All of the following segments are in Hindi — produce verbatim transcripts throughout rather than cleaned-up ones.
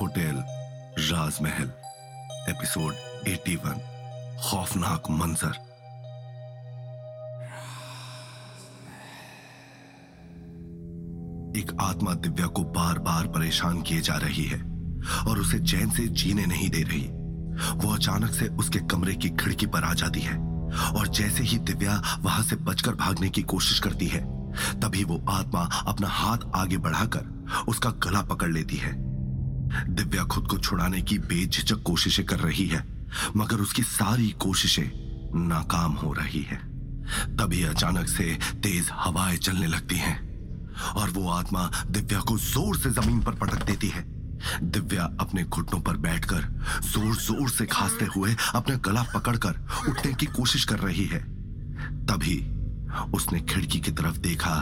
होटल राजमहल एपिसोड इक्यासी खौफनाक मंजर। एक आत्मा दिव्या को बार बार परेशान किए जा रही है और उसे चैन से जीने नहीं दे रही। वो अचानक से उसके कमरे की खिड़की पर आ जाती है और जैसे ही दिव्या वहां से बचकर भागने की कोशिश करती है, तभी वो आत्मा अपना हाथ आगे बढ़ाकर उसका गला पकड़ लेती है। दिव्या खुद को छुड़ाने की बेझिझक कोशिशें कर रही है, मगर उसकी सारी कोशिशें नाकाम हो रही है। तभी अचानक से तेज हवाएं चलने लगती हैं और वो आत्मा दिव्या को जोर से जमीन पर पटक देती है। दिव्या अपने घुटनों पर बैठकर जोर जोर से खांसते हुए अपना गला पकड़कर उठने की कोशिश कर रही है। तभी उसने खिड़की की तरफ देखा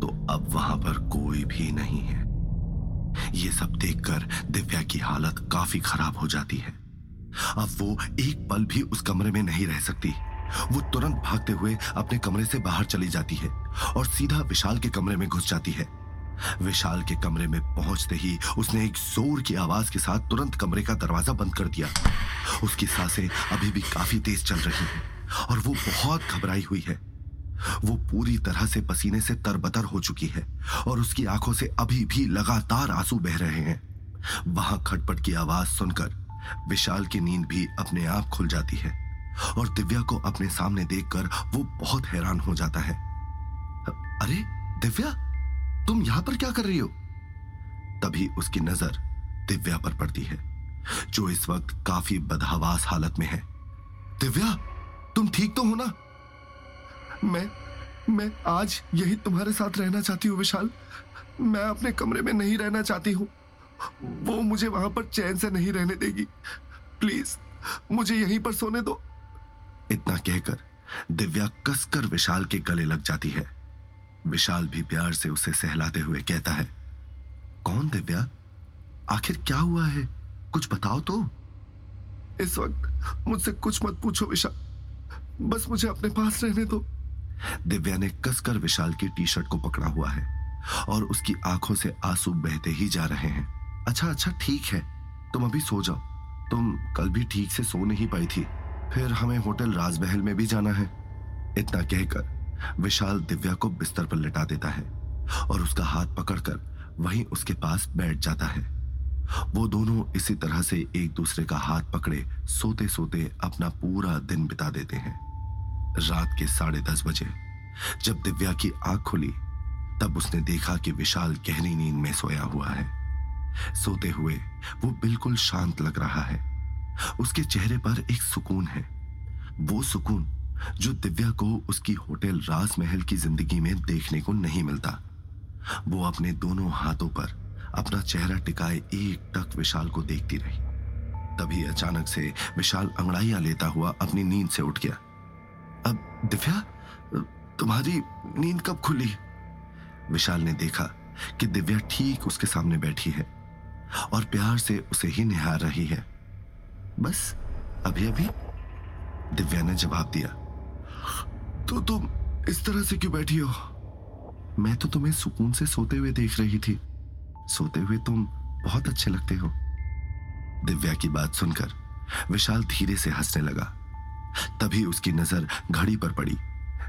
तो अब वहां पर कोई भी नहीं है। ये सब देखकर दिव्या की हालत काफी खराब हो जाती है। अब वो एक पल भी उस कमरे में नहीं रह सकती। वो तुरंत भागते हुए अपने कमरे से बाहर चली जाती है और सीधा विशाल के कमरे में घुस जाती है। विशाल के कमरे में पहुंचते ही उसने एक जोर की आवाज के साथ तुरंत कमरे का दरवाजा बंद कर दिया। उसकी सांसें अभी भी काफी तेज चल रही हैं और वो बहुत घबराई हुई है। वो पूरी तरह से पसीने से तरबतर हो चुकी है और उसकी आंखों से अभी भी लगातार आंसू बह रहे हैं। वहां खटपट की आवाज सुनकर विशाल की नींद भी अपने आप खुल जाती है और दिव्या को अपने सामने देखकर वो बहुत हैरान हो जाता है। अरे दिव्या, तुम यहां पर क्या कर रही हो? तभी उसकी नजर दिव्या पर पड़ती है, जो इस वक्त काफी बदहवास हालत में है। दिव्या, तुम ठीक तो हो ना? मैं मैं आज यही तुम्हारे साथ रहना चाहती हूँ विशाल। मैं अपने कमरे में नहीं रहना चाहती हूँ। वो मुझे वहां पर चैन से नहीं रहने देगी। प्लीज मुझे यहीं पर सोने दो। इतना कहकर दिव्या कसकर विशाल के गले लग जाती है। विशाल भी प्यार से उसे सहलाते हुए कहता है, कौन दिव्या, आखिर क्या हुआ है, कुछ बताओ तो। इस वक्त मुझसे कुछ मत पूछो विशाल, बस मुझे अपने पास रहने दो। दिव्या ने कसकर विशाल की टी शर्ट को पकड़ा हुआ है और उसकी आंखों से आंसू बहते ही जा रहे हैं। अच्छा अच्छा ठीक है, तुम अभी सो जाओ। तुम कल भी ठीक से सो नहीं पाई थी, फिर हमें होटल राजमहल में भी जाना है। इतना कहकर विशाल दिव्या को बिस्तर पर लिटा देता है और उसका हाथ पकड़कर वहीं उसके पास बैठ जाता है। वो दोनों इसी तरह से एक दूसरे का हाथ पकड़े सोते सोते अपना पूरा दिन बिता देते हैं। रात के साढ़े दस बजे जब दिव्या की आंख खुली, तब उसने देखा कि विशाल गहरी नींद में सोया हुआ है। सोते हुए वो बिल्कुल शांत लग रहा है। उसके चेहरे पर एक सुकून है, वो सुकून जो दिव्या को उसकी होटल राजमहल की जिंदगी में देखने को नहीं मिलता। वो अपने दोनों हाथों पर अपना चेहरा टिकाए एक टक विशाल को देखती रही। तभी अचानक से विशाल अंगड़ाइयां लेता हुआ अपनी नींद से उठ गया। अब दिव्या, तुम्हारी नींद कब खुली? विशाल ने देखा कि दिव्या ठीक उसके सामने बैठी है और प्यार से उसे ही निहार रही है। बस अभी अभी, दिव्या ने जवाब दिया। तो तुम इस तरह से क्यों बैठी हो? मैं तो तुम्हें सुकून से सोते हुए देख रही थी। सोते हुए तुम बहुत अच्छे लगते हो। दिव्या की बात सुनकर विशाल धीरे से हंसने लगा। तभी उसकी नजर घड़ी पर पड़ी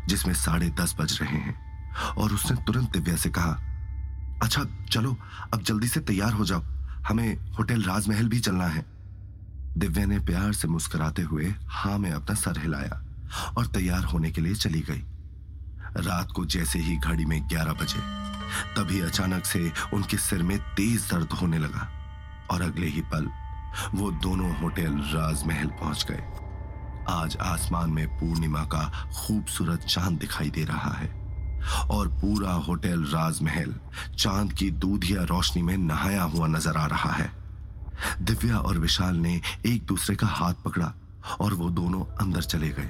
जिसमें साढ़े दस बज रहे हैं और उसने तुरंत दिव्या से कहा, अच्छा चलो अब जल्दी से तैयार हो जाओ, हमें होटल राजमहल भी चलना है। दिव्या ने प्यार से मुस्कुराते हुए हाँ में अपना सर हिलाया और तैयार होने के लिए चली गई। रात को जैसे ही घड़ी में ग्यारह बजे, तभी अचानक से उनके सिर में तेज दर्द होने लगा और अगले ही पल वो दोनों होटल राजमहल पहुंच गए। आज आसमान में पूर्णिमा का खूबसूरत चांद दिखाई दे रहा है और पूरा होटल राजमहल चांद की दूधिया रोशनी में नहाया हुआ नजर आ रहा है। दिव्या और विशाल ने एक दूसरे का हाथ पकड़ा और वो दोनों अंदर चले गए।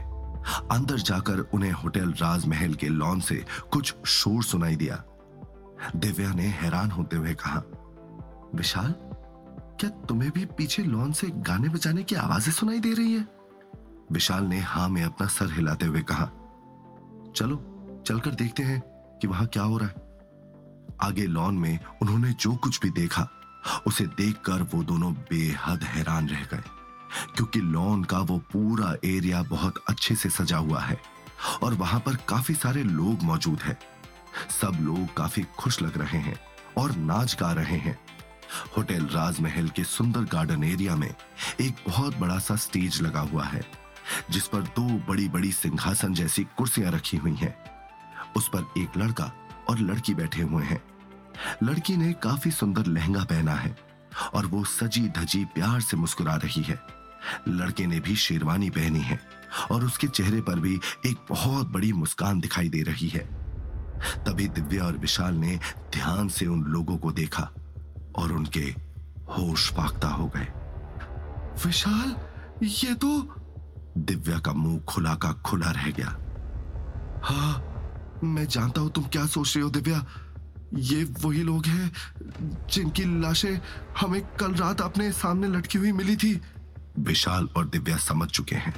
अंदर जाकर उन्हें होटल राजमहल के लॉन से कुछ शोर सुनाई दिया। दिव्या ने हैरान होते हुए कहा, विशाल, क्या तुम्हें भी पीछे लॉन से गाने बजाने की आवाजें सुनाई दे रही है? विशाल ने हाँ में अपना सर हिलाते हुए कहा, चलो चलकर देखते हैं कि वहां क्या हो रहा है। आगे लॉन में उन्होंने जो कुछ भी देखा उसे देखकर वो दोनों बेहद हैरान रह गए, क्योंकि लॉन का वो पूरा एरिया बहुत अच्छे से सजा हुआ है और वहां पर काफी सारे लोग मौजूद हैं। सब लोग काफी खुश लग रहे हैं और नाच गा रहे हैं। होटल राजमहल के सुंदर गार्डन एरिया में एक बहुत बड़ा सा स्टेज लगा हुआ है, जिस पर दो बड़ी बड़ी सिंहासन जैसी कुर्सियां रखी हुई हैं। उस पर एक लड़का और लड़की बैठे हुए हैं। लड़की ने काफी सुंदर लहंगा पहना है और वो सजी धजी प्यार से मुस्कुरा रही है। लड़के ने भी शेरवानी पहनी है और उसके चेहरे पर भी एक बहुत बड़ी मुस्कान दिखाई दे रही है। तभी दिव्या और विशाल ने ध्यान से उन लोगों को देखा और उनके होश पागता हो गए। विशाल, ये तो दिव्या का मुंह खुला का खुला रह गया। हाँ, मैं जानता हूं तुम क्या सोच रही हो दिव्या। ये वही लोग हैं जिनकी लाशें हमें कल रात अपने सामने लटकी हुई मिली थी। विशाल और दिव्या समझ चुके हैं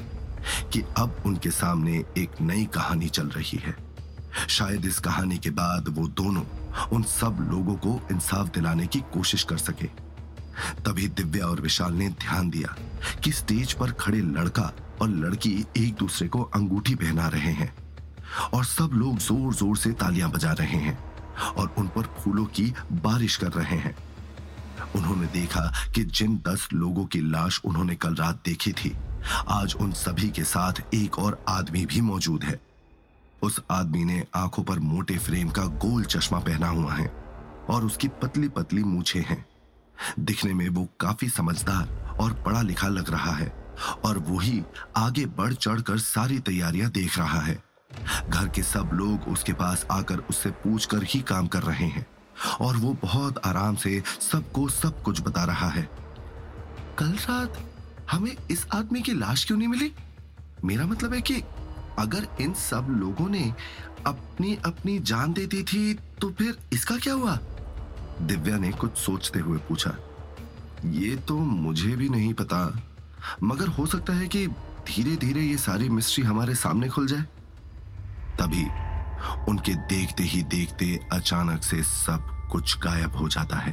कि अब उनके सामने एक नई कहानी चल रही है। शायद इस कहानी के बाद वो दोनों उन सब लोगों को इंसाफ दिलाने की कोशिश कर सके। तभी दिव्या और विशाल ने ध्यान दिया कि स्टेज पर खड़े लड़का और लड़की एक दूसरे को अंगूठी पहना रहे हैं और सब लोग जोर जोर से तालियां बजा रहे हैं और उन पर फूलों की बारिश कर रहे हैं। उन्होंने देखा कि जिन दस लोगों की लाश उन्होंने कल रात देखी थी, आज उन सभी के साथ एक और आदमी भी मौजूद है। उस आदमी ने आंखों पर मोटे फ्रेम का गोल चश्मा पहना हुआ है और उसकी पतली पतली मूछे हैं। दिखने में वो काफी समझदार और पढ़ा लिखा लग रहा है और वो ही आगे बढ़ चढ़कर सारी तैयारियां देख रहा है। घर के सब लोग उसके पास आकर उससे पूछकर ही काम कर रहे हैं और वो बहुत आराम से सबको सब कुछ बता रहा है। कल रात हमें इस आदमी की लाश क्यों नहीं मिली? मेरा मतलब है कि अगर इन सब लोगों ने अपनी अपनी जान दे दी थी तो फिर इसका क्या हुआ? दिव्या ने कुछ सोचते हुए पूछा। ये तो मुझे भी नहीं पता, मगर हो सकता है कि धीरे धीरे ये सारी मिस्ट्री हमारे सामने खुल जाए। तभी उनके देखते ही देखते अचानक से सब कुछ गायब हो जाता है।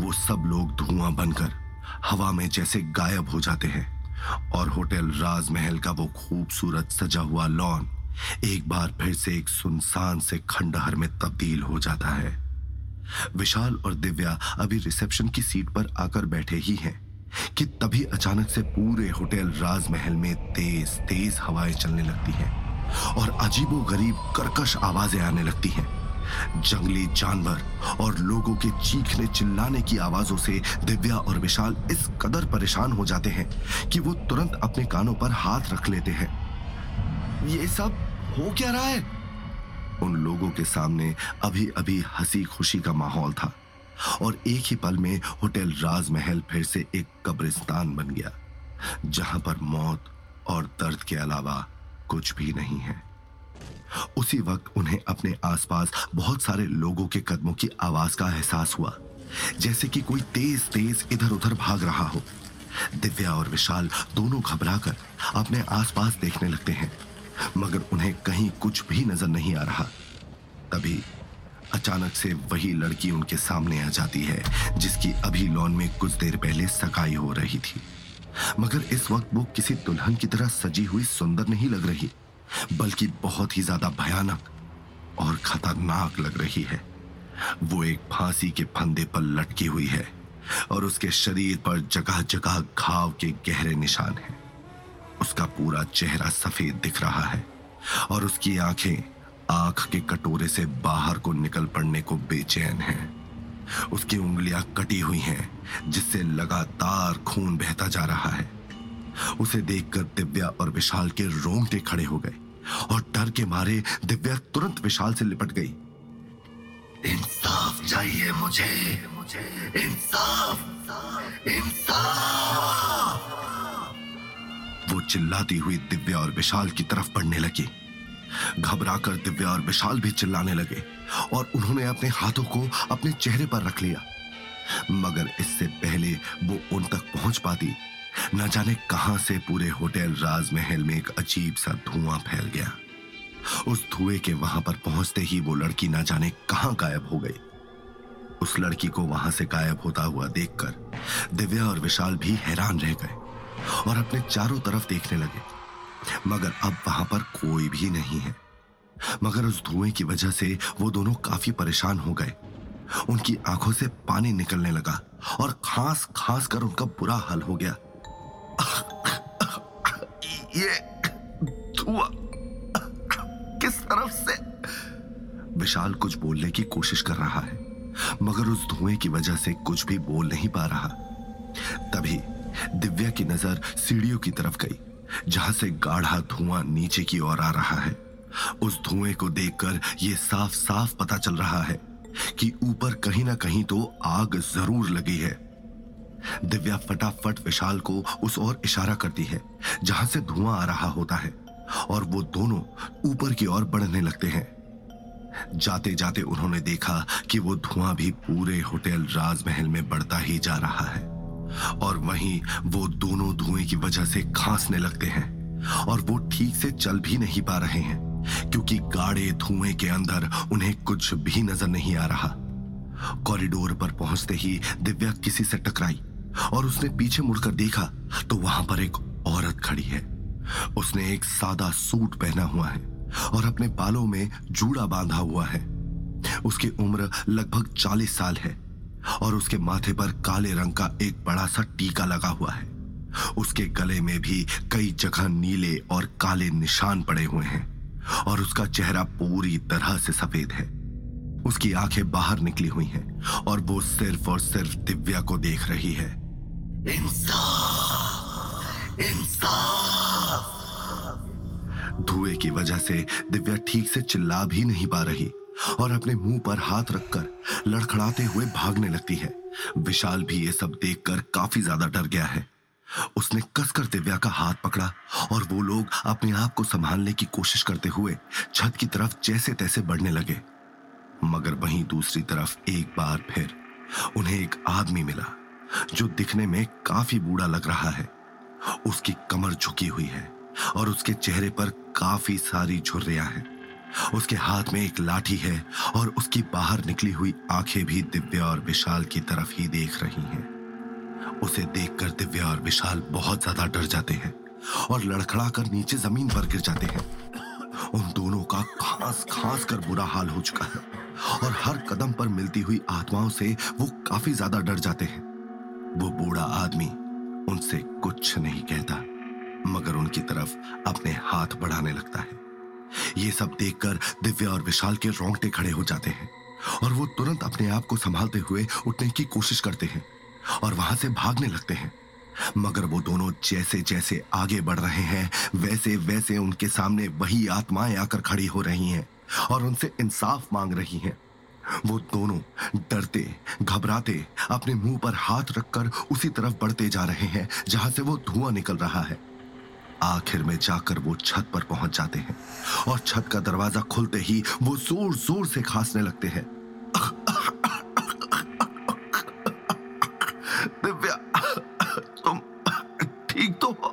वो सब लोग धुआं बनकर हवा में जैसे गायब हो जाते हैं और होटल राजमहल का वो खूबसूरत सजा हुआ लॉन एक बार फिर से एक सुनसान से खंडहर में तब्दील हो जाता है। विशाल और दिव्या अभी रिसेप्शन की सीट पर आकर बैठे ही हैं कि तभी अचानक से पूरे होटल राजमहल में तेज तेज हवाएं चलने लगती हैं और अजीबोगरीब कर्कश आवाजें आने लगती हैं। जंगली जानवर और लोगों के चीखने चिल्लाने की आवाजों से दिव्या और विशाल इस कदर परेशान हो जाते हैं कि वो तुरंत अपने कानों पर हाथ रख लेते हैं। ये सब हो क्या रहा है? उन लोगों के सामने अभी अभी हंसी खुशी का माहौल था और एक ही पल में होटल राजमहल फिर से एक कब्रिस्तान बन गया, जहां पर मौत और दर्द के अलावा कुछ भी नहीं है। उसी वक्त उन्हें अपने आसपास बहुत सारे लोगों के कदमों की आवाज का एहसास हुआ, जैसे कि कोई तेज तेज इधर उधर भाग रहा हो। दिव्या और विशाल दोनों घबराकर अपने आसपास देखने लगते हैं, मगर उन्हें कहीं कुछ भी नजर नहीं आ रहा। तभी अचानक से वही लड़की उनके सामने आ जाती है जिसकी अभी लॉन में कुछ देर पहले सगाई हो रही थी, मगर इस वक्त वो किसी दुल्हन की तरह सजी हुई सुंदर नहीं लग रही, बल्कि बहुत ही ज्यादा भयानक और खतरनाक लग रही है। वो एक फांसी के फंदे पर लटकी हुई है और उसके शरीर पर जगह जगह घाव के गहरे निशान हैं। उसका पूरा चेहरा सफेद दिख रहा है और उसकी आंखें आंख के कटोरे से बाहर को निकल पड़ने को बेचैन हैं। उसकी उंगलियां कटी हुई हैं जिससे लगातार खून बहता जा रहा है। उसे देखकर दिव्या और विशाल के रोंगटे खड़े हो गए और डर के मारे दिव्या तुरंत विशाल से लिपट गई। इंसाफ चाहिए मुझे, मुझे इंसाफ, इंसाफ। वो चिल्लाती हुई दिव्या और विशाल की तरफ बढ़ने लगी। घबराकर दिव्या और विशाल भी चिल्लाने लगे और उन्होंने अपने हाथों को अपने चेहरे पर रख लिया, मगर इससे पहले वो उन तक पहुंच पाती, न जाने कहां से पूरे होटल राजमहल में एक अजीब सा धुआं फैल गया। उस धुएं के वहां पर पहुंचते ही वो लड़की न जाने कहां गायब हो गई। उस लड़की को वहां से गायब होता हुआ देखकर दिव्या और विशाल भी हैरान रह गए और अपने चारों तरफ देखने लगे, मगर अब वहां पर कोई भी नहीं है। मगर उस धुएं की वजह से वो दोनों काफी परेशान हो गए। उनकी आंखों से पानी निकलने लगा और खांस खांस कर उनका बुरा हाल हो गया। ये धुआं किस तरफ से? विशाल कुछ बोलने की कोशिश कर रहा है मगर उस धुएं की वजह से कुछ भी बोल नहीं पा रहा। तभी दिव्या की नजर सीढ़ियों की तरफ गई जहां से गाढ़ा धुआं नीचे की ओर आ रहा है। उस धुएं को देखकर यह साफ साफ पता चल रहा है कि ऊपर कहीं ना कहीं तो आग जरूर लगी है। दिव्या फटाफट विशाल को उस ओर इशारा करती है जहां से धुआं आ रहा होता है और वो दोनों ऊपर की ओर बढ़ने लगते हैं। जाते जाते उन्होंने देखा कि वो धुआं भी पूरे होटल राजमहल में बढ़ता ही जा रहा है और वहीं वो दोनों धुएं की वजह से खांसने लगते हैं और वो ठीक से चल भी नहीं पा रहे हैं क्योंकि गाढ़े धुएं के अंदर उन्हें कुछ भी नजर नहीं आ रहा। कॉरिडोर पर पहुंचते ही दिव्या किसी से टकराई और उसने पीछे मुड़कर देखा तो वहां पर एक औरत खड़ी है। उसने एक सादा सूट पहना हुआ है और अपने बालों में जूड़ा बांधा हुआ है। उसकी उम्र लगभग चालीस साल है और उसके माथे पर काले रंग का एक बड़ा सा टीका लगा हुआ है। उसके गले में भी कई जगह नीले और काले निशान पड़े हुए हैं और उसका चेहरा पूरी तरह से सफेद है। उसकी आंखें बाहर निकली हुई हैं और वो सिर्फ और सिर्फ दिव्या को देख रही है। इंसाफ, इंसाफ। धुएं की वजह से दिव्या ठीक से चिल्ला भी नहीं पा रही और अपने मुंह पर हाथ रखकर लड़खड़ाते हुए भागने लगती है। विशाल भी ये सब देखकर काफी ज्यादा डर गया है। उसने कसकर दिव्या का हाथ पकड़ा और वो लोग अपने आप को संभालने की कोशिश करते हुए छत की तरफ जैसे तैसे बढ़ने लगे। मगर वहीं दूसरी तरफ एक बार फिर उन्हें एक आदमी मिला जो दिखने में काफी बूढ़ा लग रहा है। उसकी कमर झुकी हुई है और उसके चेहरे पर काफी सारी झुर्रियां हैं। उसके हाथ में एक लाठी है और उसकी बाहर निकली हुई आंखें भी दिव्या और विशाल की तरफ ही देख रही हैं। उसे देखकर दिव्या और विशाल बहुत ज्यादा डर जाते हैं और लड़खड़ाकर नीचे जमीन पर गिर जाते हैं। उन दोनों का खांस खांस कर बुरा हाल हो चुका है और हर कदम पर मिलती हुई आत्माओं से वो काफी ज्यादा डर जाते हैं। वो बूढ़ा आदमी उनसे कुछ नहीं कहता मगर उनकी तरफ अपने हाथ बढ़ाने लगता है। ये सब देखकर दिव्या और विशाल के रोंगटे खड़े हो जाते हैं और वो तुरंत अपने आप को संभालते हुए उठने की कोशिश करते हैं और वहां से भागने लगते हैं। मगर वो दोनों जैसे जैसे आगे बढ़ रहे हैं वैसे वैसे उनके सामने वही आत्माएं आकर खड़ी हो रही हैं और उनसे इंसाफ मांग रही हैं। वो दोनों डरते घबराते अपने मुंह पर हाथ रखकर उसी तरफ बढ़ते जा रहे हैं जहां से वो धुआं निकल रहा है। आखिर में जाकर वो छत पर पहुंच जाते हैं और छत का दरवाजा खुलते ही वो जोर जोर से खांसने लगते हैं। दिव्या, तुम ठीक तो हो?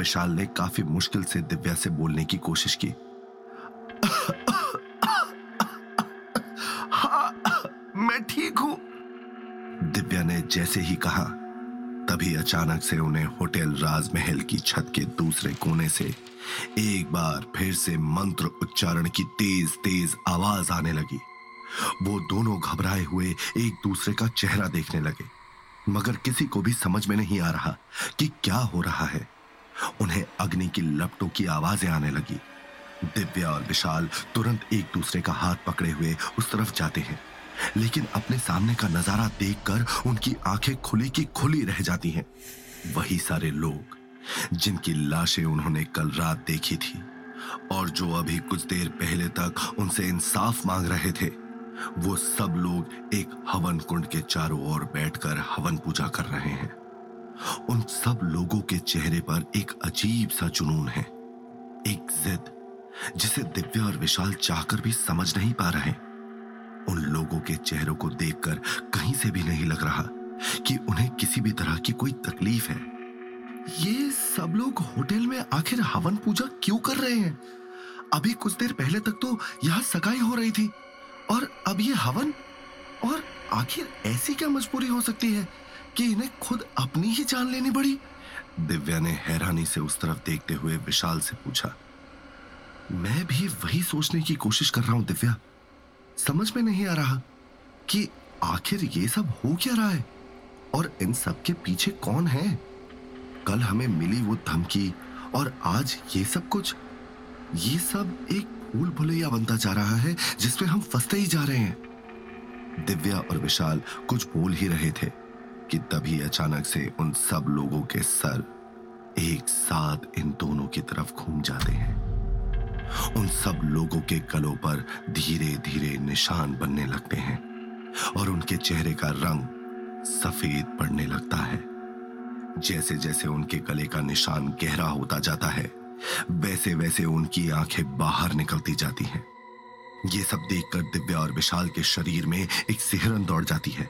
विशाल ने काफी मुश्किल से दिव्या से बोलने की कोशिश की। हाँ, मैं ठीक हूं, दिव्या ने जैसे ही कहा तभी अचानक से उन्हें होटल राजमहल की छत के दूसरे कोने से एक बार फिर से मंत्र उच्चारण की तेज तेज आवाज आने लगी। वो दोनों घबराए हुए एक दूसरे का चेहरा देखने लगे मगर किसी को भी समझ में नहीं आ रहा कि क्या हो रहा है। उन्हें अग्नि की लपटों की आवाजें आने लगी। दिव्या और विशाल तुरंत एक दूसरे का हाथ पकड़े हुए उस तरफ जाते हैं लेकिन अपने सामने का नजारा देखकर उनकी आंखें खुली की खुली रह जाती हैं। वही सारे लोग जिनकी लाशें उन्होंने कल रात देखी थी और जो अभी कुछ देर पहले तक उनसे इंसाफ मांग रहे थे, वो सब लोग एक हवन कुंड के चारों ओर बैठकर हवन पूजा कर रहे हैं। उन सब लोगों के चेहरे पर एक अजीब सा जुनून है, एक जिद जिसे दिव्या और विशाल चाहकर भी समझ नहीं पा रहे। उन लोगों के चेहरों को देखकर कहीं से भी नहीं लग रहा कि उन्हें किसी भी तरह की कोई तकलीफ है। ये सब लोग होटल में आखिर हवन पूजा क्यों कर रहे हैं? अभी कुछ देर पहले तक तो यहाँ सगाई हो रही थी और अब ये हवन और आखिर ऐसी क्या मजबूरी हो सकती है कि इन्हें खुद अपनी ही जान लेनी पड़ी। दिव्या ने हैरानी से उस तरफ देखते हुए विशाल से पूछा। मैं भी वही सोचने की कोशिश कर रहा हूं दिव्या, समझ में नहीं आ रहा कि आखिर ये सब हो क्या रहा है और इन सब के पीछे कौन है। कल हमें मिली वो धमकी और आज ये सब कुछ, ये सब एक भूल भुलैया बनता जा रहा है जिसमें हम फंसते ही जा रहे हैं। दिव्या और विशाल कुछ बोल ही रहे थे कि तभी अचानक से उन सब लोगों के सर एक साथ इन दोनों की तरफ घूम जाते हैं। उन सब लोगों के गलों पर धीरे धीरे निशान बनने लगते हैं और उनके चेहरे का रंग सफेद पड़ने लगता है। जैसे जैसे उनके गले का निशान गहरा होता जाता है वैसे वैसे उनकी आंखें बाहर निकलती जाती हैं। ये सब देखकर दिव्या और विशाल के शरीर में एक सिहरन दौड़ जाती है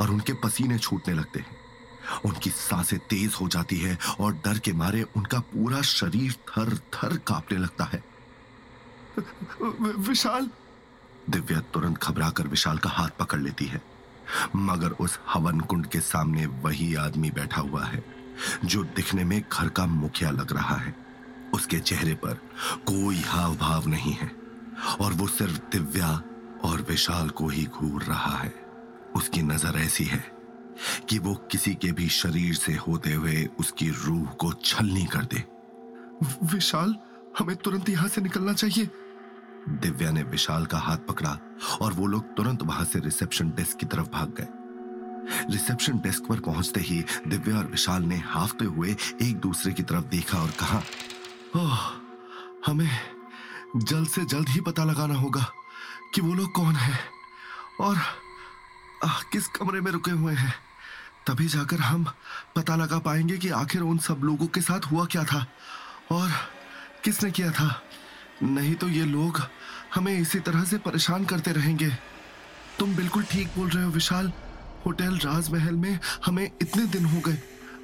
और उनके पसीने छूटने लगते हैं। उनकी सांसें तेज हो जाती है और डर के मारे उनका पूरा शरीर थर थर कांपने लगता है। विशाल! दिव्या तुरंत घबराकर विशाल का हाथ पकड़ लेती है, मगर उस हवन कुंड के सामने वही आदमी बैठा हुआ है जो दिखने में घर का मुखिया लग रहा है। उसके चेहरे पर कोई हाव भाव नहीं है और वो सिर्फ दिव्या और विशाल को ही घूर रहा है। उसकी नजर ऐसी है कि वो किसी के भी शरीर से होते हुए उसकी रूह को छलनी कर दे। विशाल, हमें तुरंत यहां से निकलना चाहिए। दिव्या ने विशाल का हाथ पकड़ा और वो लोग तुरंत वहां से रिसेप्शन डेस्क की तरफ भाग गए। रिसेप्शन डेस्क पर पहुंचते ही दिव्या और विशाल ने हाफते हुए एक दूसरे की तरफ देखा और कहा, ओह, हमें जल्द से जल्द ही पता लगाना होगा कि वो लोग कौन है और आह, किस कमरे में रुके हुए हैं। तभी जाकर हम पता लगा पाएंगे कि आखिर उन सब लोगों के साथ हुआ क्या था और किसने किया था, नहीं तो ये लोग हमें इसी तरह से परेशान करते रहेंगे। तुम बिल्कुल ठीक बोल रहे हो विशाल, होटल राजमहल में हमें इतने दिन हो गए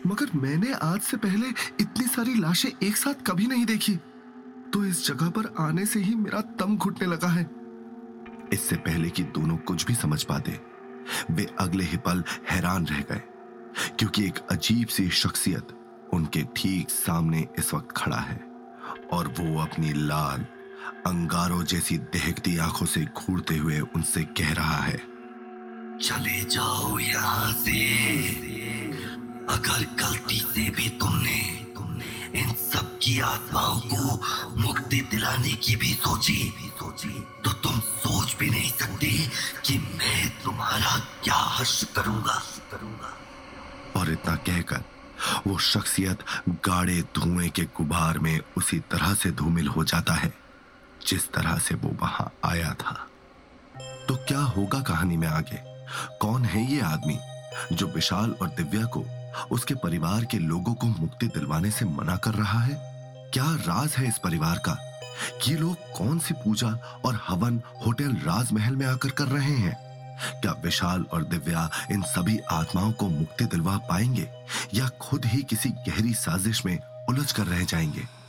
मगर मैंने आज से पहले इतनी सारी लाशें एक साथ कभी नहीं देखी, तो इस जगह पर आने से ही मेरा दम घुटने लगा है। इससे पहले कि दोनों कुछ भी समझ पाते वे अगले ही पल हैरान रह गए क्योंकि एक अजीब सी शख्सियत उनके ठीक सामने इस वक्त खड़ा है और वो अपनी लाल अंगारों जैसी दहकती आंखों से घूरते हुए उनसे कह रहा है, चले जाओ यहाँ से। अगर गलती से भी तुमने तुमने इन सब की आत्माओं को मुक्ति दिलाने की भी सोची तो तुम सोच भी नहीं सकती कि मैं तुम्हारा क्या हश्र करूंगा करूंगा और इतना कहकर वो शख्सियत गाढ़े धुएं के गुबार में उसी तरह से धूमिल हो जाता है जिस तरह से वो वहां आया था। तो क्या होगा कहानी में आगे? कौन है ये आदमी जो विशाल और दिव्या को उसके परिवार के लोगों को मुक्ति दिलवाने से मना कर रहा है? क्या राज है इस परिवार का? ये लोग कौन सी पूजा और हवन होटल राजमहल में आकर कर रहे हैं? क्या विशाल और दिव्या इन सभी आत्माओं को मुक्ति दिलवा पाएंगे या खुद ही किसी गहरी साजिश में उलझ कर रह जाएंगे?